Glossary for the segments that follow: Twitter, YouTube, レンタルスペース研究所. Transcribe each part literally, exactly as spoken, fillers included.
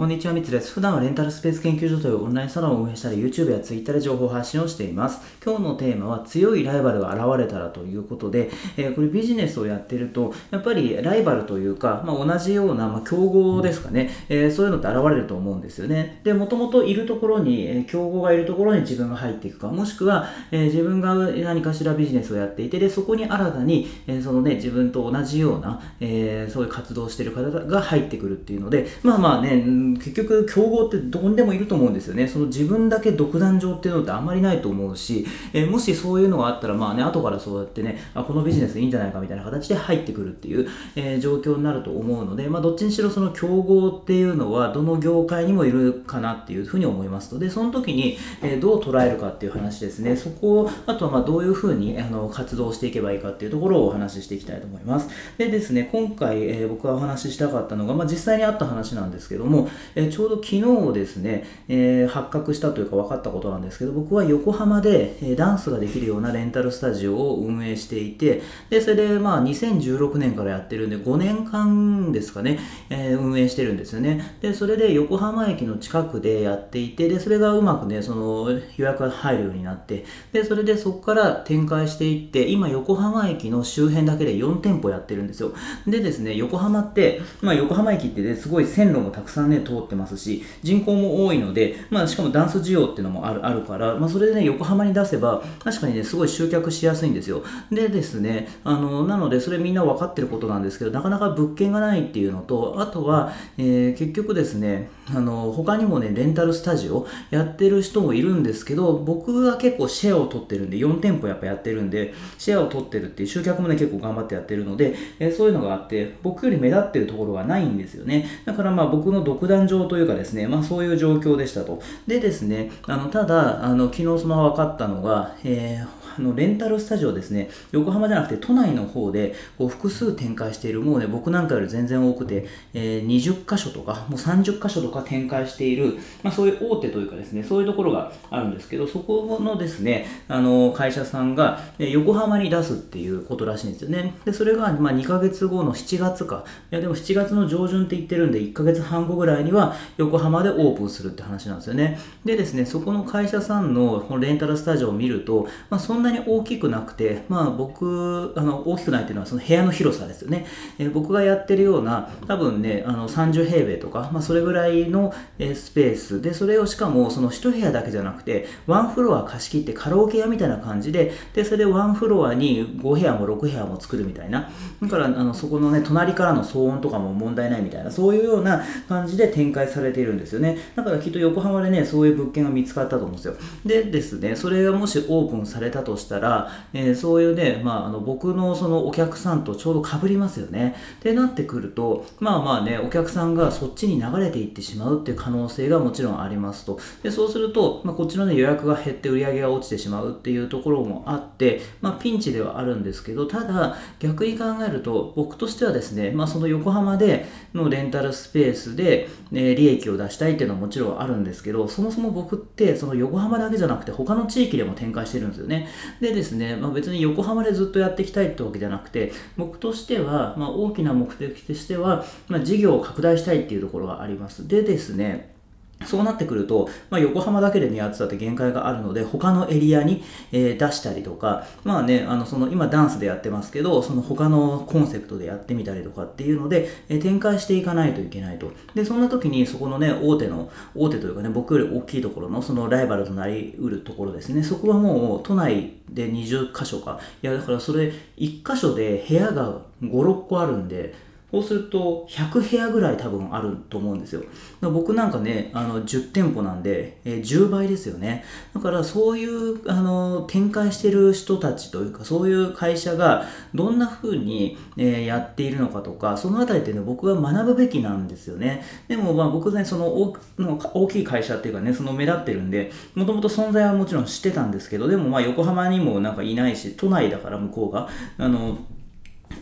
こんにちは、みつです。普段はレンタルスペース研究所というオンラインサロンを運営したり、YouTube や Twitter で情報発信をしています。今日のテーマは強いライバルが現れたらということで、えー、これビジネスをやってると、やっぱりライバルというか、まあ、同じような、まあ、競合ですかね、えー、そういうのって現れると思うんですよね。で、もともといるところに、えー、競合がいるところに自分が入っていくか、もしくは、えー、自分が何かしらビジネスをやっていて、で、そこに新たに、えー、そのね、自分と同じような、えー、そういう活動をしている方が入ってくるっていうので、まあまあね、結局競合ってどこにでもいると思うんですよね。その自分だけ独壇場っていうのってあんまりないと思うし、えー、もしそういうのがあったらまあね、後からそうやってね、あ、このビジネスいいんじゃないかみたいな形で入ってくるっていう、えー、状況になると思うので、まあどっちにしろその競合っていうのはどの業界にもいるかなっていうふうに思いますので、その時に、えー、どう捉えるかっていう話ですね。そこをあとはまあどういうふうにあの活動していけばいいかっていうところをお話ししていきたいと思います。でですね、今回、えー、僕がお話ししたかったのが、まあ実際にあった話なんですけども、えー、ちょうど昨日ですね、えー、発覚したというか分かったことなんですけど、僕は横浜で、えー、ダンスができるようなレンタルスタジオを運営していて、でそれでまあにせんじゅうろくねんからやってるんでごねんかんですかね、えー、運営してるんですよね。でそれで横浜駅の近くでやっていて、でそれがうまくね、その予約が入るようになって、でそれでそこから展開していって、今横浜駅の周辺だけでよんてんぽやってるんですよ。でですね、横浜って、まあ、横浜駅って、ね、すごい線路もたくさんね通ってますし、人口も多いので、まあ、しかもダンス需要っていうのもある、あるから、まあ、それでね、横浜に出せば確かにね、すごい集客しやすいんですよ。でですね、あのなのでそれみんな分かってることなんですけど、なかなか物件がないっていうのと、あとは、えー、結局ですね、あの他にもね、レンタルスタジオやってる人もいるんですけど、僕は結構シェアを取ってるんで、よんてんぽやっぱやってるんで、シェアを取ってるっていう集客もね、結構頑張ってやってるので、えー、そういうのがあって、僕より目立ってるところがないんですよね。だからまあ僕の独壇場というかですね、まあそういう状況でしたと。でですね、あのただあの昨日その分かったのが、えーあのレンタルスタジオですね、横浜じゃなくて都内の方でこう複数展開している、もうね、僕なんかより全然多くて、えー、にじゅっかしょとかもうさんじゅっかしょとか展開している、まあ、そういう大手というかですね、そういうところがあるんですけど、そこのですね、あの会社さんが横浜に出すっていうことらしいんですよね。でそれがまあにかげつごのしちがつか、いやでもしちがつの上旬って言ってるんで、いっかげつはんごぐらいには横浜でオープンするって話なんですよね。でですね、そこの会社さんのこのレンタルスタジオを見ると、まあそのそんなに大きくなくて、まあ僕、あの大きくないっていうのはその部屋の広さですよね。えー、僕がやってるような、多分ね、あのさんじゅうへいべいとか、まあ、それぐらいの、えー、スペースで、それをしかもその一部屋だけじゃなくて、ワンフロア貸し切ってカラオケ屋みたいな感じで、でそれでワンフロアにごへやもろくへやも作るみたいな、だからあのそこのね、隣からの騒音とかも問題ないみたいな、そういうような感じで展開されているんですよね。だからきっと横浜でね、そういう物件が見つかったと思うんですよ。でですね、それがもしオープンされたととしたら、えー、そういうね、まあ、あの僕のそのお客さんとちょうど被りますよね。ってなってくると、まあまあね、お客さんがそっちに流れていってしまうっていう可能性がもちろんありますと。でそうすると、まあ、こっちの、ね、予約が減って売り上げが落ちてしまうっていうところもあって、まあ、ピンチではあるんですけど、ただ逆に考えると、僕としてはですね、まあ、その横浜でのレンタルスペースで、ね、利益を出したいっていうのはもちろんあるんですけど、そもそも僕ってその横浜だけじゃなくて他の地域でも展開してるんですよね。でですね、まあ、別に横浜でずっとやっていきたいってわけじゃなくて、僕としては、まあ、大きな目的としては、まあ、事業を拡大したいっていうところがあります。でですね、そうなってくると、まあ、横浜だけでね、やってたって限界があるので、他のエリアに、えー、出したりとか、まあね、あの、その、今ダンスでやってますけど、その他のコンセプトでやってみたりとかっていうので、えー、展開していかないといけないと。で、そんな時に、そこのね、大手の、大手というかね、僕より大きいところの、そのライバルとなりうるところですね。そこはもう、都内でにじゅっかしょか。いや、だからそれ、いっかしょで部屋がご、ろっこあるんで、そうするとひゃくへやぐらい多分あると思うんですよ。僕なんかね、あのじゅってんぽなんで、えー、じゅうばいですよね。だからそういうあの展開してる人たちというか、そういう会社がどんな風に、えー、やっているのかとか、そのあたりってね、僕は学ぶべきなんですよね。でもまあ僕ね、その 大, の大きい会社っていうかね、その目立ってるんで、もともと存在はもちろん知ってたんですけど、でもまあ横浜にもなんかいないし、都内だから向こうが、あの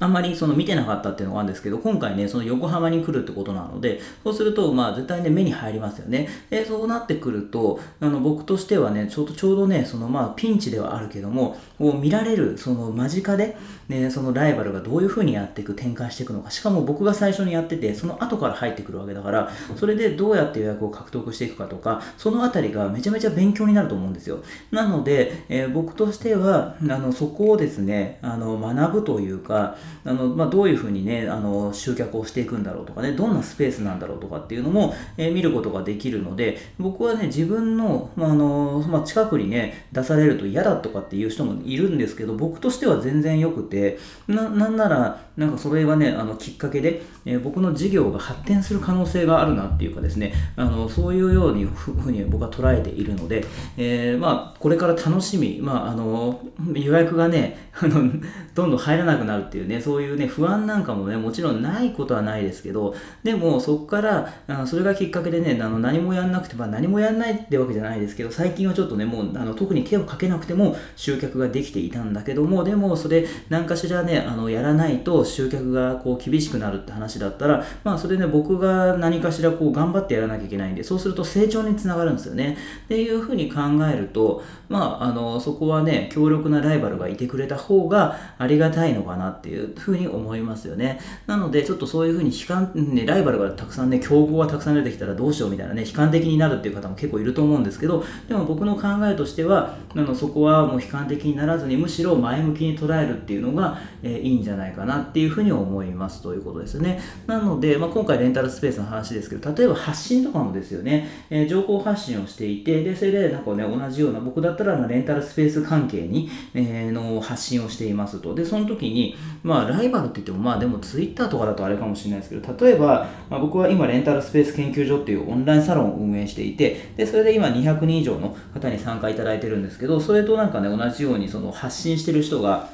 あんまりその見てなかったっていうのがあるんですけど、今回ね、その横浜に来るってことなので、そうすると、まあ絶対ね、目に入りますよね。で、そうなってくると、あの僕としてはね、ちょうどちょうどね、そのまあピンチではあるけども、こう見られる、その間近で、ね、そのライバルがどういう風にやっていく、展開していくのか、しかも僕が最初にやってて、その後から入ってくるわけだから、それでどうやって予約を獲得していくかとか、そのあたりがめちゃめちゃ勉強になると思うんですよ。なので、えー、僕としては、あのそこをですね、あの学ぶというか、あのまあ、どういうふうにね、あの集客をしていくんだろうとかね、どんなスペースなんだろうとかっていうのも、えー、見ることができるので、僕はね、自分の、まああのまあ、近くにね、出されると嫌だとかっていう人もいるんですけど、僕としては全然良くて、な、なんなら、なんかそれはね、あのきっかけで、えー、僕の事業が発展する可能性があるなっていうかですね、あのそういうようにふうに僕は捉えているので、えー、まあこれから楽しみ、まああの予約がね、あのどんどん入らなくなるっていうね、そういうね不安なんかもね、もちろんないことはないですけど、でもそこからあのそれがきっかけでね、あの何もやんなくて、まあ何もやんないってわけじゃないですけど、最近はちょっとね、もうあの特に手をかけなくても集客ができていたんだけども、でもそれ何かしらね、あのやらないと集客がこう厳しくなるって話だったら、まあそれね、僕が何かしらこう頑張ってやらなきゃいけないんで、そうすると成長につながるんですよね。っていうふうに考えると、まああのそこはね、強力なライバルがいてくれた方がありがたいのかなっていうふうに思いますよね。なのでちょっとそういうふうに悲観、ね、ライバルがたくさんね、競合がたくさん出てきたらどうしようみたいなね、悲観的になるっていう方も結構いると思うんですけど、でも僕の考えとしては、あのそこはもう悲観的にならずに、むしろ前向きに捉えるっていうのが、えー、いいんじゃないかなっていうふうに思いますということですよね。なので、まあ、今回レンタルスペースの話ですけど、例えば発信とかもですよね、えー、情報発信をしていて、でそれでなんかね、同じような、僕だったらレンタルスペース関係に、えー、の発信をしていますと。でその時に、まあライバルって言っても、まあでもツイッターとかだとあれかもしれないですけど、例えば、まあ、僕は今レンタルスペース研究所っていうオンラインサロンを運営していて、でそれで今にひゃくにん以上の方に参加いただいてるんですけど、それとなんかね、同じようにその発信してる人が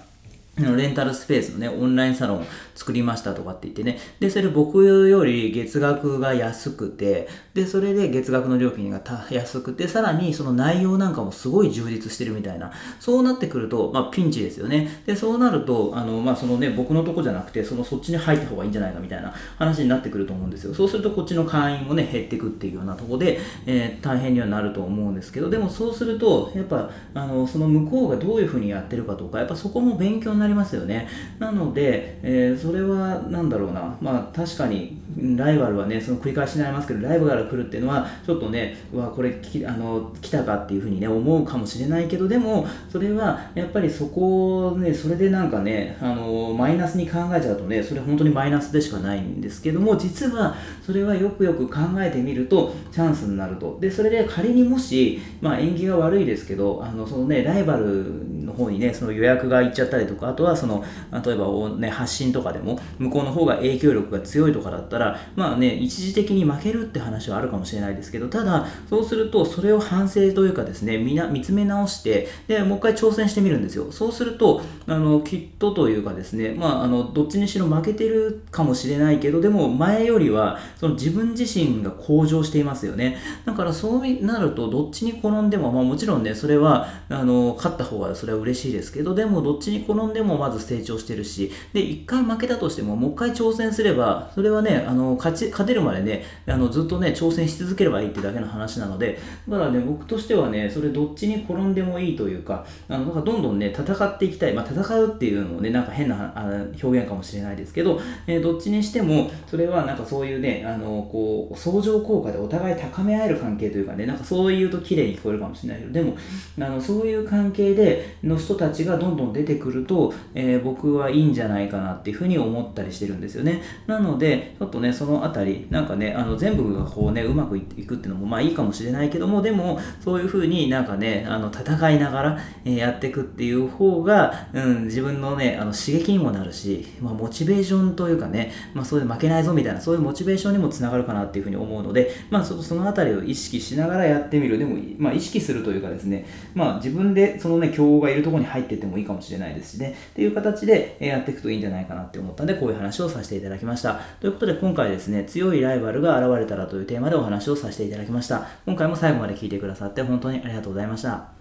レンタルスペースのね、オンラインサロンを作りましたとかって言ってね。で、それ僕より月額が安くて、で、それで月額の料金が安くて、さらにその内容なんかもすごい充実してるみたいな。そうなってくると、まあピンチですよね。で、そうなると、あの、まあそのね、僕のとこじゃなくて、そのそっちに入った方がいいんじゃないかみたいな話になってくると思うんですよ。そうするとこっちの会員もね、減ってくっていうようなとこで、えー、大変にはなると思うんですけど、でもそうすると、やっぱ、あの、その向こうがどういうふうにやってるかとか、やっぱそこも勉強になるなりますよね。なので、えー、それはなんだろうな、まあ確かにライバルはね、その繰り返しになりますけど、ライバルが来るっていうのはちょっとね、うわこれきあの来たかっていうふうにね、思うかもしれないけど、でもそれはやっぱりそこをね、それでなんかね、あのマイナスに考えちゃうとね、それ本当にマイナスでしかないんですけども、実はそれはよくよく考えてみるとチャンスになると。でそれで仮にもし、まあ縁起が悪いですけど、あのそのね、ライバルの方にね、その予約がいっちゃったりとか、あとはその例えば、ね、発信とかでも向こうの方が影響力が強いとかだったら、まあね、一時的に負けるって話はあるかもしれないですけど、ただそうするとそれを反省というかですね、みな見つめ直して、でもう一回挑戦してみるんですよ。そうするとあのきっとというかですね、まあ、あのどっちにしろ負けてるかもしれないけど、でも前よりはその自分自身が向上していますよね。だからそうなるとどっちに転んでも、まあ、もちろんね、それはあの勝った方がそれは嬉しいですけど、でもどっちに転んでももまず成長してるし、で一回負けたとしてももう一回挑戦すれば、それはね、あの 勝ち勝てるまでね、あのずっとね挑戦し続ければいいってだけの話なので、だからね、僕としてはね、それどっちに転んでもいいというか、あのなんかどんどんね戦っていきたい、まあ、戦うっていうのもね、なんか変なあの表現かもしれないですけど、えー、どっちにしてもそれはなんかそういうね、あのこう相乗効果でお互い高め合える関係というかね、なんかそういうと綺麗に聞こえるかもしれないけど、でもあのそういう関係での人たちがどんどん出てくると、えー、僕はいいんじゃないかなっていうふうに思ったりしてるんですよね。なのでちょっとね、そのあたりなんかね、あの全部がこうね、うまくいくっていうのもまあいいかもしれないけども、でもそういうふうになんかね、あの戦いながらやっていくっていう方が、うん、自分のね、あの刺激にもなるし、まあ、モチベーションというかね、まあ、そういう負けないぞみたいな、そういうモチベーションにもつながるかなっていうふうに思うので、まあ、そ, そのあたりを意識しながらやってみる。でも、まあ、意識するというかですね、まあ、自分でそのね、競合がいるところに入っていってもいいかもしれないですしね、っていう形でやっていくといいんじゃないかなって思ったんで、こういう話をさせていただきました。ということで今回ですね、強いライバルが現れたらというテーマでお話をさせていただきました。今回も最後まで聞いてくださって本当にありがとうございました。